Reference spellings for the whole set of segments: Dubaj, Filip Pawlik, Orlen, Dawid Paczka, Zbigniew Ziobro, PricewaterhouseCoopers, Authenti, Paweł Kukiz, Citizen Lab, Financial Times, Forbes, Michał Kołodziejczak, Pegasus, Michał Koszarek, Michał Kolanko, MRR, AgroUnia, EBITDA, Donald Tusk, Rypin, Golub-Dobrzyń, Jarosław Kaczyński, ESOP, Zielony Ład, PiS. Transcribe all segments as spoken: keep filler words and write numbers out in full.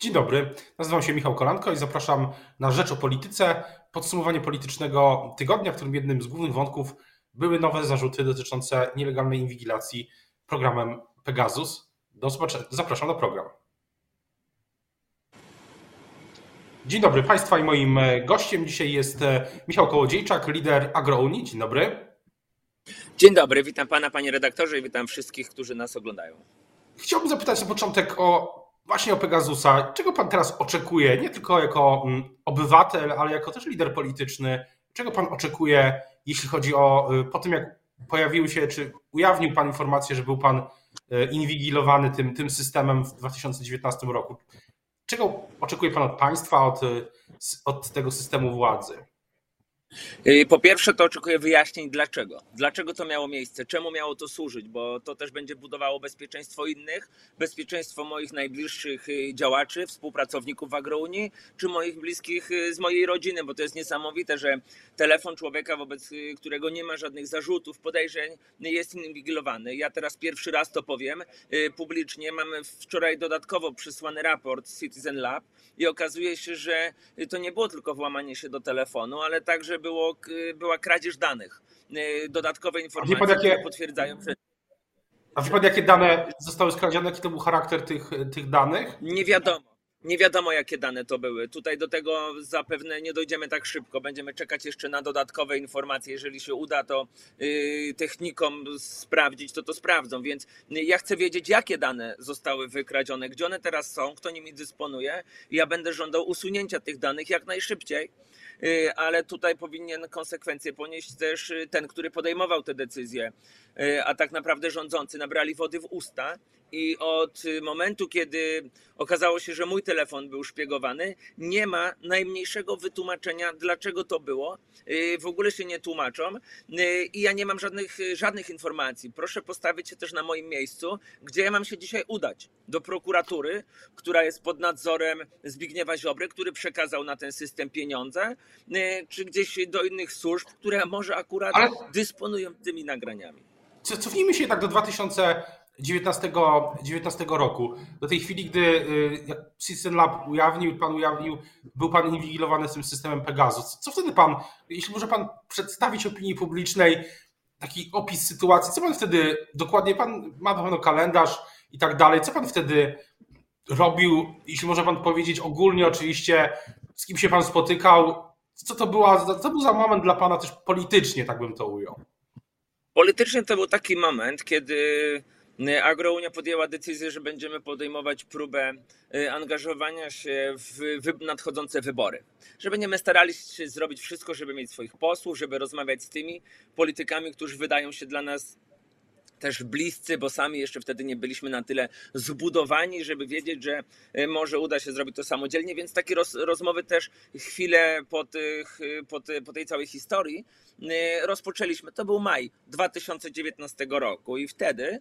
Dzień dobry, nazywam się Michał Kolanko i zapraszam na Rzecz o Polityce, podsumowanie politycznego tygodnia, w którym jednym z głównych wątków były nowe zarzuty dotyczące nielegalnej inwigilacji programem Pegasus. Do zobaczenia. Zapraszam na program. Dzień dobry Państwa i moim gościem dzisiaj jest Michał Kołodziejczak, lider AgroUni. Dzień dobry. Dzień dobry, witam Pana, Panie redaktorze i witam wszystkich, którzy nas oglądają. Chciałbym zapytać na początek o właśnie o Pegasusa. Czego Pan teraz oczekuje, nie tylko jako obywatel, ale jako też lider polityczny? Czego Pan oczekuje, jeśli chodzi o, po tym jak pojawiły się, czy ujawnił Pan informację, że był Pan inwigilowany tym, tym systemem w dwa tysiące dziewiętnastym roku? Czego oczekuje Pan od państwa, od, od tego systemu władzy? Po pierwsze, to oczekuję wyjaśnień dlaczego. Dlaczego to miało miejsce, czemu miało to służyć, bo to też będzie budowało bezpieczeństwo innych, bezpieczeństwo moich najbliższych działaczy, współpracowników w AgroUni, czy moich bliskich z mojej rodziny, bo to jest niesamowite, że telefon człowieka, wobec którego nie ma żadnych zarzutów, podejrzeń, jest inwigilowany. Ja teraz pierwszy raz to powiem publicznie. Mamy wczoraj dodatkowo przysłany raport z Citizen Lab i okazuje się, że to nie było tylko włamanie się do telefonu, ale także Było, była kradzież danych, dodatkowe informacje, pan, jakie, które potwierdzają. A wie pan, jakie dane zostały skradzione, jaki to był charakter tych, tych danych? Nie wiadomo. Nie wiadomo, jakie dane to były. Tutaj do tego zapewne nie dojdziemy tak szybko. Będziemy czekać jeszcze na dodatkowe informacje. Jeżeli się uda to technikom sprawdzić, to to sprawdzą. Więc ja chcę wiedzieć, jakie dane zostały wykradzione, gdzie one teraz są, kto nimi dysponuje. Ja będę żądał usunięcia tych danych jak najszybciej, ale tutaj powinien konsekwencje ponieść też ten, który podejmował te decyzje, a tak naprawdę rządzący nabrali wody w usta. I od momentu, kiedy okazało się, że mój telefon był szpiegowany, nie ma najmniejszego wytłumaczenia, dlaczego to było. W ogóle się nie tłumaczą i ja nie mam żadnych, żadnych informacji. Proszę postawić się też na moim miejscu, gdzie ja mam się dzisiaj udać. Do prokuratury, która jest pod nadzorem Zbigniewa Ziobry, który przekazał na ten system pieniądze, czy gdzieś do innych służb, które może akurat Ale... dysponują tymi nagraniami. Cofnijmy się tak do dwa tysiące dziewiętnastego roku. Do tej chwili, gdy Citizen Lab ujawnił, pan ujawnił, był pan inwigilowany tym systemem Pegasus. Co wtedy pan, jeśli może pan przedstawić opinii publicznej taki opis sytuacji, co pan wtedy dokładnie, pan ma na pewno kalendarz i tak dalej, co pan wtedy robił, jeśli może pan powiedzieć ogólnie oczywiście, z kim się pan spotykał, co to była, co był za moment dla pana też politycznie, tak bym to ujął? Politycznie to był taki moment, kiedy AgroUnia podjęła decyzję, że będziemy podejmować próbę angażowania się w nadchodzące wybory. Że będziemy starali się zrobić wszystko, żeby mieć swoich posłów, żeby rozmawiać z tymi politykami, którzy wydają się dla nas też bliscy, bo sami jeszcze wtedy nie byliśmy na tyle zbudowani, żeby wiedzieć, że może uda się zrobić to samodzielnie, więc takie roz, rozmowy też chwilę po, tych, po, te, po tej całej historii rozpoczęliśmy. To był maj dwa tysiące dziewiętnastego roku i wtedy,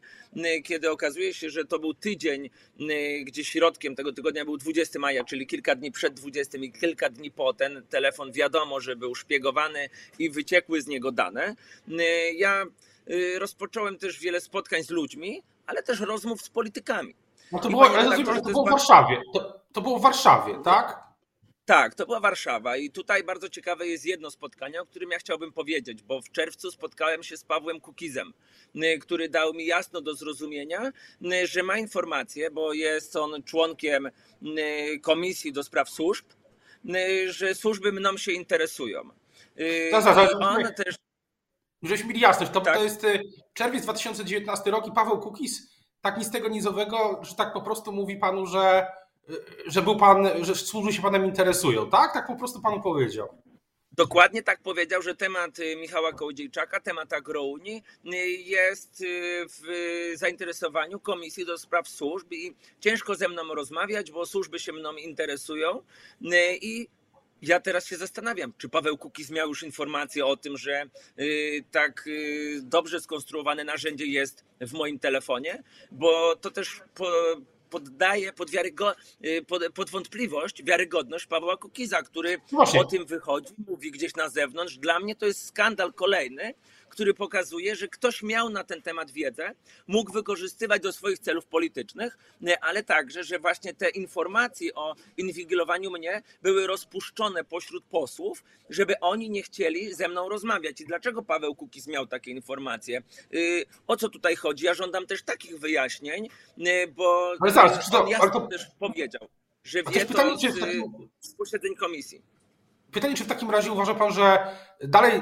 kiedy okazuje się, że to był tydzień, gdzie środkiem tego tygodnia był dwudziestego maja, czyli kilka dni przed dwudziestym i kilka dni po, ten telefon wiadomo, że był szpiegowany i wyciekły z niego dane. Ja rozpocząłem też wiele spotkań z ludźmi, ale też rozmów z politykami. No to było, ale tak, rozumiem, to to było w Warszawie. To, to było w Warszawie, tak? Tak, to była Warszawa i tutaj bardzo ciekawe jest jedno spotkanie, o którym ja chciałbym powiedzieć, bo w czerwcu spotkałem się z Pawłem Kukizem, który dał mi jasno do zrozumienia, że ma informację, bo jest on członkiem komisji do spraw służb, że służby mną się interesują. No, no, no, no. On też... Żeśmy mieli jasność, to, tak. To jest czerwiec dwa tysiące dziewiętnasty rok i Paweł Kukiz tak nic z tego nizowego, że tak po prostu mówi panu, że, że był pan, że służby się panem interesują, tak? Tak po prostu panu powiedział. Dokładnie tak powiedział, że temat Michała Kołodziejczaka, temat AgroUni jest w zainteresowaniu Komisji do Spraw Służb i ciężko ze mną rozmawiać, bo służby się mną interesują i ja teraz się zastanawiam, czy Paweł Kukiz miał już informację o tym, że y, tak y, dobrze skonstruowane narzędzie jest w moim telefonie, bo to też po, poddaje pod, wiarygo, y, pod, pod wątpliwość wiarygodność Pawła Kukiza, który Właśnie. o tym wychodzi, mówi gdzieś na zewnątrz. Dla mnie to jest skandal kolejny, który pokazuje, że ktoś miał na ten temat wiedzę, mógł wykorzystywać do swoich celów politycznych, ale także, że właśnie te informacje o inwigilowaniu mnie były rozpuszczone pośród posłów, żeby oni nie chcieli ze mną rozmawiać. I dlaczego Paweł Kukiz miał takie informacje? O co tutaj chodzi? Ja żądam też takich wyjaśnień, bo ale zaraz, on to, jasno to... też powiedział, że wie to z, z posiedzeń komisji. Pytanie, czy w takim razie uważa pan, że dalej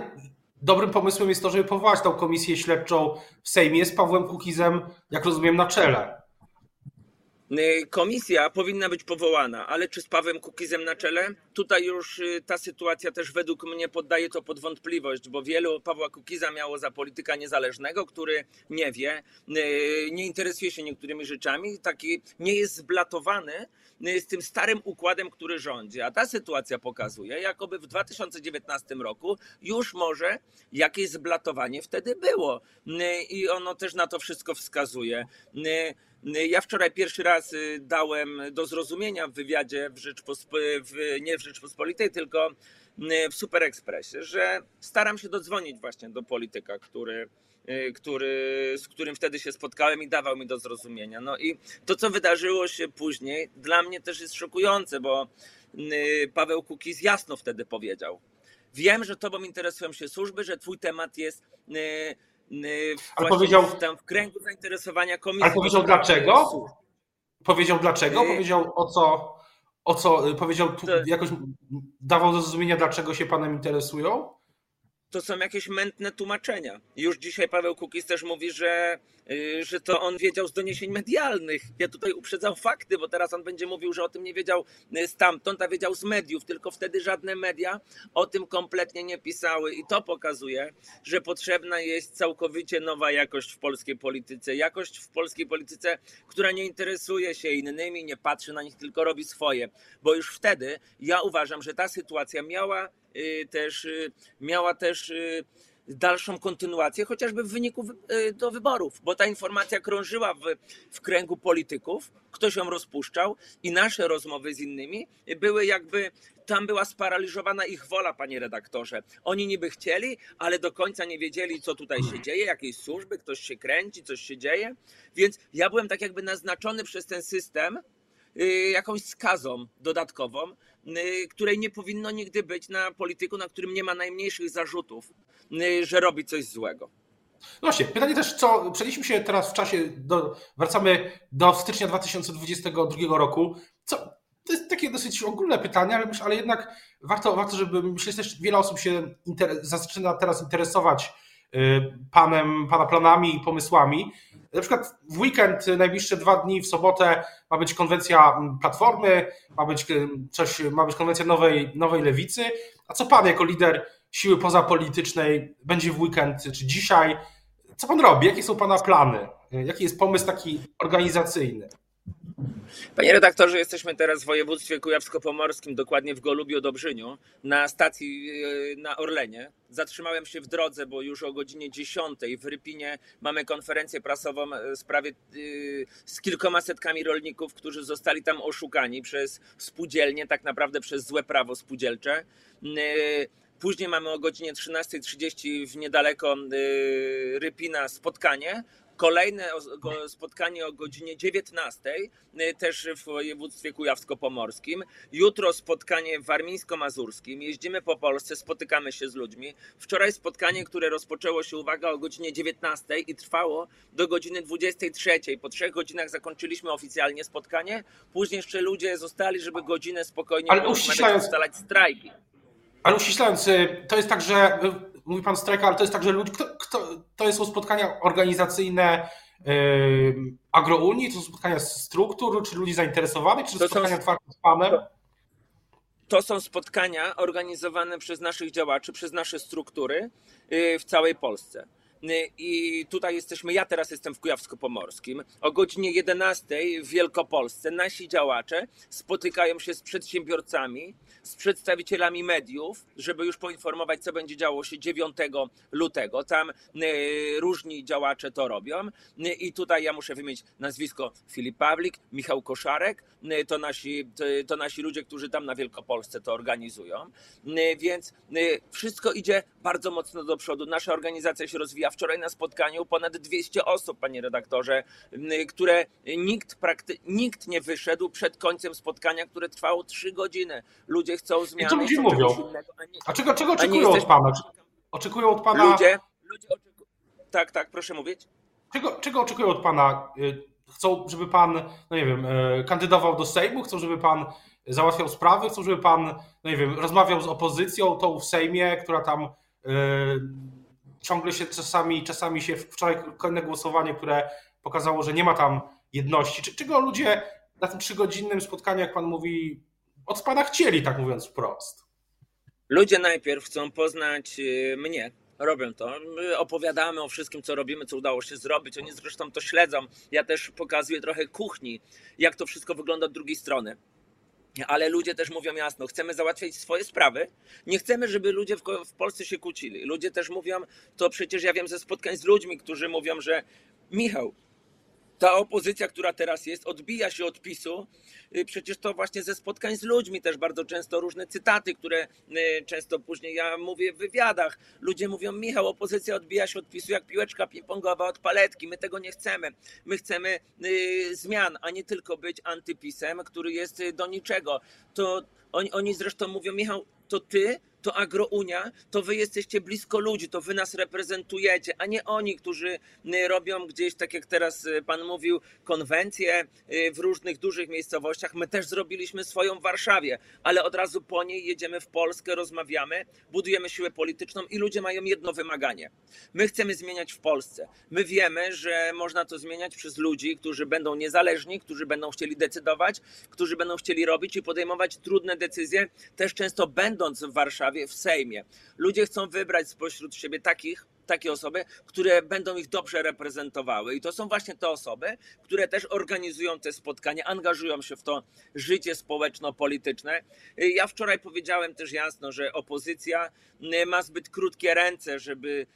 dobrym pomysłem jest to, żeby powołać tą komisję śledczą w Sejmie z Pawłem Kukizem, jak rozumiem, na czele? Komisja powinna być powołana, ale czy z Pawłem Kukizem na czele? Tutaj już ta sytuacja też według mnie poddaje to pod wątpliwość, bo wielu Pawła Kukiza miało za polityka niezależnego, który nie wie, nie interesuje się niektórymi rzeczami, taki nie jest zblatowany z tym starym układem, który rządzi. A ta sytuacja pokazuje, jakoby w dwa tysiące dziewiętnastym roku już może jakieś zblatowanie wtedy było i ono też na to wszystko wskazuje. Ja wczoraj pierwszy raz dałem do zrozumienia w wywiadzie, w Rzeczpospo- w, nie w Rzeczpospolitej, tylko w Super Expressie, że staram się dodzwonić właśnie do polityka, który, który, z którym wtedy się spotkałem i dawał mi do zrozumienia. No i to, co wydarzyło się później, dla mnie też jest szokujące, bo Paweł Kukiz jasno wtedy powiedział: wiem, że tobą interesują się służby, że twój temat jest... Ale powiedział, tam w kręgu zainteresowania komisji. Ale powiedział dlaczego? Powiedział dlaczego? Yy, powiedział o co, o co powiedział tu, to, jakoś dawał do zrozumienia, dlaczego się panem interesują? To są jakieś mętne tłumaczenia. Już dzisiaj Paweł Kukiz też mówi, że, yy, że to on wiedział z doniesień medialnych. Ja tutaj uprzedzam fakty, bo teraz on będzie mówił, że o tym nie wiedział stamtąd, a wiedział z mediów, tylko wtedy żadne media o tym kompletnie nie pisały. I to pokazuje, że potrzebna jest całkowicie nowa jakość w polskiej polityce. Jakość w polskiej polityce, która nie interesuje się innymi, nie patrzy na nich, tylko robi swoje. Bo już wtedy ja uważam, że ta sytuacja miała też miała też dalszą kontynuację, chociażby w wyniku do wyborów, bo ta informacja krążyła w, w kręgu polityków, ktoś ją rozpuszczał i nasze rozmowy z innymi były jakby, tam była sparaliżowana ich wola, panie redaktorze. Oni niby chcieli, ale do końca nie wiedzieli, co tutaj się dzieje, jakiejś służby, ktoś się kręci, coś się dzieje, więc ja byłem tak jakby naznaczony przez ten system jakąś skazą dodatkową, której nie powinno nigdy być na polityku, na którym nie ma najmniejszych zarzutów, że robi coś złego. No właśnie, pytanie też, co przenieśmy się teraz w czasie, do, wracamy do stycznia dwa tysiące dwudziestego drugiego roku. Co, to jest takie dosyć ogólne pytanie, ale, ale jednak warto, warto, żeby myśleć też, wiele osób się inter, zaczyna teraz interesować panem, pana planami i pomysłami. Na przykład w weekend, najbliższe dwa dni, w sobotę ma być konwencja Platformy, ma być coś, ma być konwencja nowej, nowej Lewicy. A co pan jako lider siły pozapolitycznej będzie w weekend czy dzisiaj? Co pan robi? Jakie są pana plany? Jaki jest pomysł taki organizacyjny? Panie redaktorze, jesteśmy teraz w województwie kujawsko-pomorskim, dokładnie w Golubiu-Dobrzyniu, na stacji na Orlenie. Zatrzymałem się w drodze, bo już o godzinie dziesiątej w Rypinie mamy konferencję prasową z, prawie, z kilkoma setkami rolników, którzy zostali tam oszukani przez spółdzielnie, tak naprawdę przez złe prawo spółdzielcze. Później mamy o godzinie trzynastej trzydzieści w niedaleko Rypina spotkanie. Kolejne spotkanie o godzinie dziewiętnastej, też w województwie kujawsko-pomorskim. Jutro spotkanie warmińsko-mazurskim. Jeździmy po Polsce, spotykamy się z ludźmi. Wczoraj spotkanie, które rozpoczęło się, uwaga, o godzinie dziewiętnastej i trwało do godziny dwudziestej trzeciej. Po trzech godzinach zakończyliśmy oficjalnie spotkanie. Później jeszcze ludzie zostali, żeby godzinę spokojnie ustalać strajki. Ale uściślając, to jest tak, że... Mówi pan strajka, ale to jest także ludzi, kto, kto, to są spotkania organizacyjne yy, AgroUnii, to są spotkania struktur, czy ludzi zainteresowanych, czy to spotkania są... otwarte z panem? To są spotkania organizowane przez naszych działaczy, przez nasze struktury yy, w całej Polsce. i tutaj jesteśmy, ja teraz jestem w Kujawsku-Pomorskim. O godzinie jedenastej w Wielkopolsce nasi działacze spotykają się z przedsiębiorcami, z przedstawicielami mediów, żeby już poinformować, co będzie działo się dziewiątego lutego. Tam różni działacze to robią i tutaj ja muszę wymienić nazwisko Filip Pawlik, Michał Koszarek, to nasi, to nasi ludzie, którzy tam na Wielkopolsce to organizują. Więc wszystko idzie bardzo mocno do przodu. Nasza organizacja się rozwija. Wczoraj na spotkaniu ponad dwieście osób, panie redaktorze, które nikt, prakty- nikt nie wyszedł przed końcem spotkania, które trwało trzy godziny. Ludzie chcą zmiany. I to ludzie mówią. Innego, a nie, a czego, czego oczekują od pana? Oczekują od pana... Ludzie, ludzie oczekują... Tak, tak, proszę mówić. Czego, czego oczekują od pana? Chcą, żeby pan, no nie wiem, kandydował do Sejmu? Chcą, żeby pan załatwiał sprawy? Chcą, żeby pan, no nie wiem, rozmawiał z opozycją, tą w Sejmie, która tam... Yy... Ciągle się czasami, czasami się wczoraj kolejne głosowanie, które pokazało, że nie ma tam jedności. Czego ludzie na tym trzygodzinnym spotkaniu, jak pan mówi, od pana chcieli, tak mówiąc wprost? Ludzie najpierw chcą poznać mnie. Robią to. My opowiadamy o wszystkim, co robimy, co udało się zrobić. Oni zresztą to śledzą. Ja też pokazuję trochę kuchni, jak to wszystko wygląda od drugiej strony. Ale ludzie też mówią jasno, chcemy załatwiać swoje sprawy, nie chcemy, żeby ludzie w Polsce się kłócili. Ludzie też mówią, to przecież ja wiem ze spotkań z ludźmi, którzy mówią, że Michał, ta opozycja, która teraz jest, odbija się od PiSu. Przecież to właśnie ze spotkań z ludźmi też bardzo często różne cytaty, które często później ja mówię w wywiadach. Ludzie mówią, Michał, opozycja odbija się od PiSu jak piłeczka ping-pongowa od paletki. My tego nie chcemy. My chcemy zmian, a nie tylko być antypisem, który jest do niczego. To oni, oni zresztą mówią, Michał, to ty, to AgroUnia, to wy jesteście blisko ludzi, to wy nas reprezentujecie, a nie oni, którzy robią gdzieś, tak jak teraz pan mówił, konwencje w różnych dużych miejscowościach. My też zrobiliśmy swoją w Warszawie, ale od razu po niej jedziemy w Polskę, rozmawiamy, budujemy siłę polityczną i ludzie mają jedno wymaganie. My chcemy zmieniać w Polsce. My wiemy, że można to zmieniać przez ludzi, którzy będą niezależni, którzy będą chcieli decydować, którzy będą chcieli robić i podejmować trudne decyzje, też często będąc w Warszawie, w Sejmie. Ludzie chcą wybrać spośród siebie takich, takie osoby, które będą ich dobrze reprezentowały i to są właśnie te osoby, które też organizują te spotkania, angażują się w to życie społeczno-polityczne. Ja wczoraj powiedziałem też jasno, że opozycja ma zbyt krótkie ręce, żeby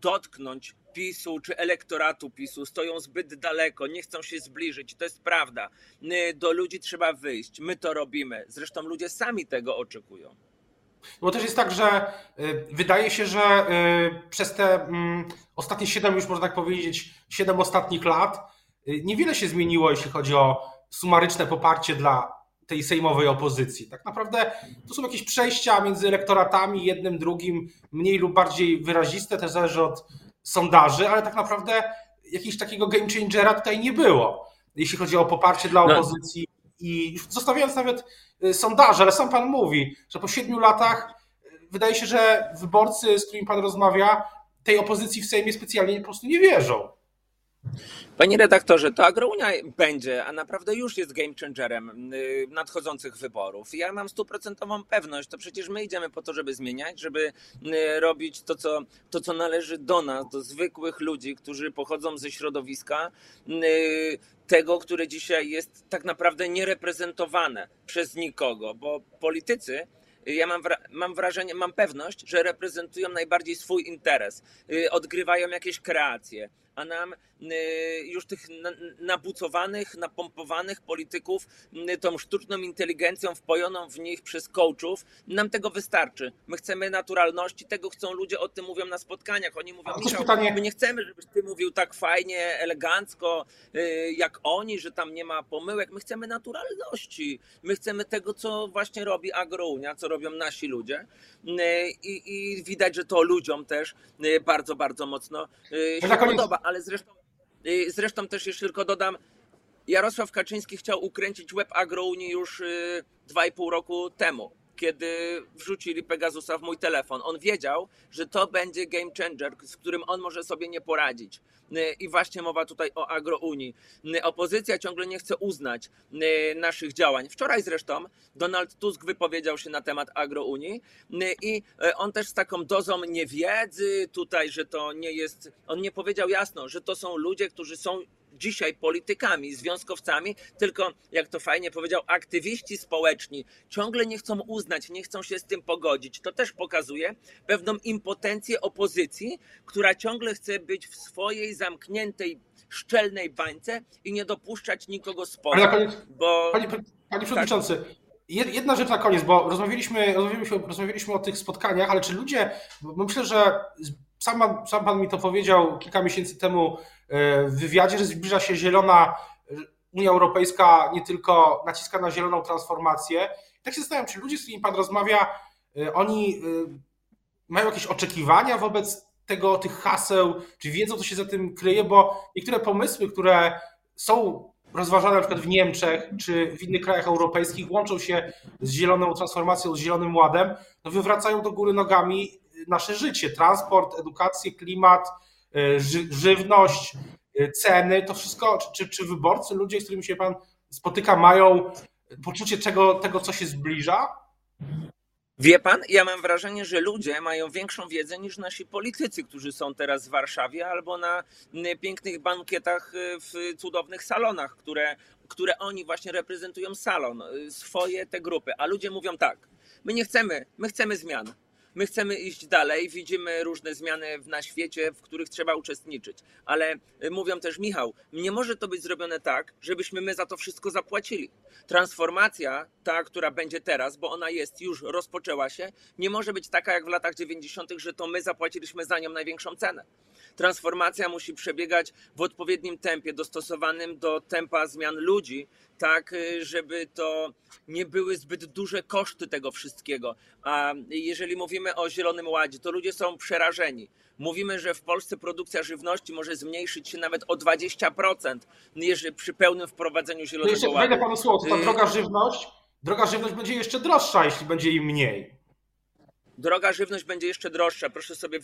dotknąć PiSu czy elektoratu PiSu, stoją zbyt daleko, nie chcą się zbliżyć, to jest prawda. Do ludzi trzeba wyjść, my to robimy, zresztą ludzie sami tego oczekują. Bo też jest tak, że wydaje się, że przez te ostatnie siedem, już można tak powiedzieć, siedem ostatnich lat niewiele się zmieniło, jeśli chodzi o sumaryczne poparcie dla tej sejmowej opozycji. Tak naprawdę to są jakieś przejścia między elektoratami, jednym, drugim, mniej lub bardziej wyraziste, też zależy od sondaży, ale tak naprawdę jakiegoś takiego game changera tutaj nie było, jeśli chodzi o poparcie dla opozycji. No. I zostawiając nawet sondaże, ale sam pan mówi, że po siedmiu latach wydaje się, że wyborcy, z którymi pan rozmawia, tej opozycji w Sejmie specjalnie po prostu nie wierzą. Panie redaktorze, to AgroUnia będzie, a naprawdę już jest game changerem nadchodzących wyborów. Ja mam stuprocentową pewność, to przecież my idziemy po to, żeby zmieniać, żeby robić to co, to, co należy do nas, do zwykłych ludzi, którzy pochodzą ze środowiska tego, które dzisiaj jest tak naprawdę niereprezentowane przez nikogo, bo politycy... Ja mam, wra- mam wrażenie, mam pewność, że reprezentują najbardziej swój interes, yy, odgrywają jakieś kreacje, a nam yy, już tych na- nabucowanych, napompowanych polityków, yy, tą sztuczną inteligencją wpojoną w nich przez coachów, nam tego wystarczy. My chcemy naturalności, tego chcą ludzie, o tym mówią na spotkaniach. Oni mówią, my nie chcemy, żebyś ty mówił tak fajnie, elegancko, yy, jak oni, że tam nie ma pomyłek. My chcemy naturalności, my chcemy tego, co właśnie robi AgroUnia, co robią nasi ludzie i, i widać, że to ludziom też bardzo, bardzo mocno się tak podoba, ale zresztą, zresztą też jeszcze tylko dodam, Jarosław Kaczyński chciał ukręcić łeb AgroUnii już dwa i pół roku temu, kiedy wrzucili Pegasusa w mój telefon. On wiedział, że to będzie game changer, z którym on może sobie nie poradzić. I właśnie mowa tutaj o AgroUnii. Opozycja ciągle nie chce uznać naszych działań. Wczoraj zresztą Donald Tusk wypowiedział się na temat AgroUnii i on też z taką dozą niewiedzy tutaj, że to nie jest... On nie powiedział jasno, że to są ludzie, którzy są dzisiaj politykami, związkowcami, tylko, jak to fajnie powiedział, aktywiści społeczni ciągle nie chcą uznać, nie chcą się z tym pogodzić. To też pokazuje pewną impotencję opozycji, która ciągle chce być w swojej zamkniętej, szczelnej bańce i nie dopuszczać nikogo spoza. Panie, bo... panie, panie, panie przewodniczący, tak. Jedna rzecz na koniec, bo rozmawialiśmy, rozmawialiśmy, rozmawialiśmy o tych spotkaniach, ale czy ludzie, myślę, że sam, sam pan mi to powiedział kilka miesięcy temu w wywiadzie, że zbliża się zielona, Unia Europejska nie tylko naciska na zieloną transformację. I tak się zastanawiam, czy ludzie, z którymi pan rozmawia, oni mają jakieś oczekiwania wobec tego, tych haseł, czy wiedzą, co się za tym kryje, bo niektóre pomysły, które są rozważane na przykład w Niemczech czy w innych krajach europejskich, łączą się z zieloną transformacją, z Zielonym Ładem, no wywracają do góry nogami nasze życie, transport, edukację, klimat, ży- żywność, ceny, to wszystko, czy, czy wyborcy, ludzie, z którymi się pan spotyka, mają poczucie czego, tego, co się zbliża? Wie pan, ja mam wrażenie, że ludzie mają większą wiedzę niż nasi politycy, którzy są teraz w Warszawie albo na pięknych bankietach w cudownych salonach, które, które oni właśnie reprezentują salon, swoje te grupy, a ludzie mówią tak, my nie chcemy, my chcemy zmian. My chcemy iść dalej, widzimy różne zmiany na świecie, w których trzeba uczestniczyć, ale mówią też, Michał, nie może to być zrobione tak, żebyśmy my za to wszystko zapłacili. Transformacja, ta, która będzie teraz, bo ona jest, już rozpoczęła się, nie może być taka jak w latach dziewięćdziesiątych, że to my zapłaciliśmy za nią największą cenę. Transformacja musi przebiegać w odpowiednim tempie, dostosowanym do tempa zmian ludzi, tak, żeby to nie były zbyt duże koszty tego wszystkiego. A jeżeli mówimy o Zielonym Ładzie, to ludzie są przerażeni. Mówimy, że w Polsce produkcja żywności może zmniejszyć się nawet o dwadzieścia procent jeżeli przy pełnym wprowadzeniu Zielonego jeszcze Ładu. Jeszcze wejdę panu słowo, ta droga żywność, droga żywność będzie jeszcze droższa, jeśli będzie jej mniej. Droga żywność będzie jeszcze droższa. Proszę sobie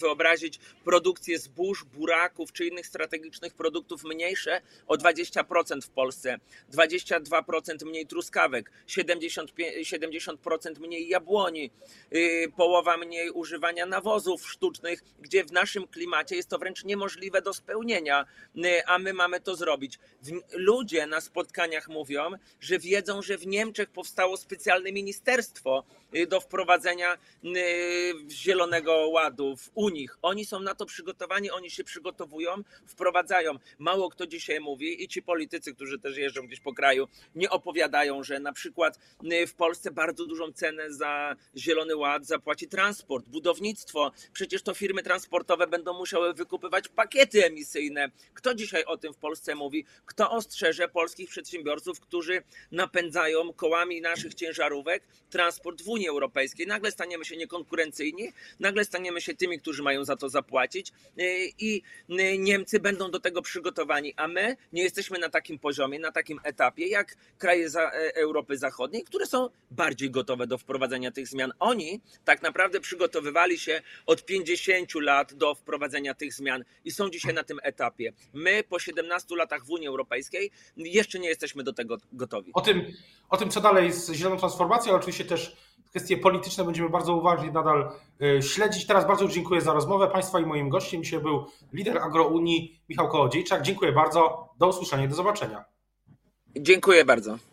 wyobrazić produkcję zbóż, buraków czy innych strategicznych produktów mniejsze o dwadzieścia procent w Polsce, dwadzieścia dwa procent mniej truskawek, siedemdziesiąt procent mniej jabłoni, połowa mniej używania nawozów sztucznych, gdzie w naszym klimacie jest to wręcz niemożliwe do spełnienia, a my mamy to zrobić. Ludzie na spotkaniach mówią, że wiedzą, że w Niemczech powstało specjalne ministerstwo do wprowadzenia Zielonego Ładu w Unii. Oni są na to przygotowani, oni się przygotowują, wprowadzają. Mało kto dzisiaj mówi i ci politycy, którzy też jeżdżą gdzieś po kraju, nie opowiadają, że na przykład w Polsce bardzo dużą cenę za Zielony Ład zapłaci transport, budownictwo. Przecież to firmy transportowe będą musiały wykupywać pakiety emisyjne. Kto dzisiaj o tym w Polsce mówi? Kto ostrzeże polskich przedsiębiorców, którzy napędzają kołami naszych ciężarówek transport w Unii Europejskiej? Nagle staniemy się niekonkurencyjni, nagle staniemy się tymi, którzy mają za to zapłacić i Niemcy będą do tego przygotowani, a my nie jesteśmy na takim poziomie, na takim etapie jak kraje Europy Zachodniej, które są bardziej gotowe do wprowadzenia tych zmian. Oni tak naprawdę przygotowywali się od pięćdziesięciu lat do wprowadzenia tych zmian i są dzisiaj na tym etapie. My po siedemnastu latach w Unii Europejskiej jeszcze nie jesteśmy do tego gotowi. O tym, o tym co dalej z zieloną transformacją, oczywiście też kwestie polityczne będziemy bardzo uważnie nadal śledzić. Teraz bardzo dziękuję za rozmowę. Państwa i moim gościem dzisiaj był lider AgroUnii Michał Kołodziejczak. Dziękuję bardzo. Do usłyszenia, do zobaczenia. Dziękuję bardzo.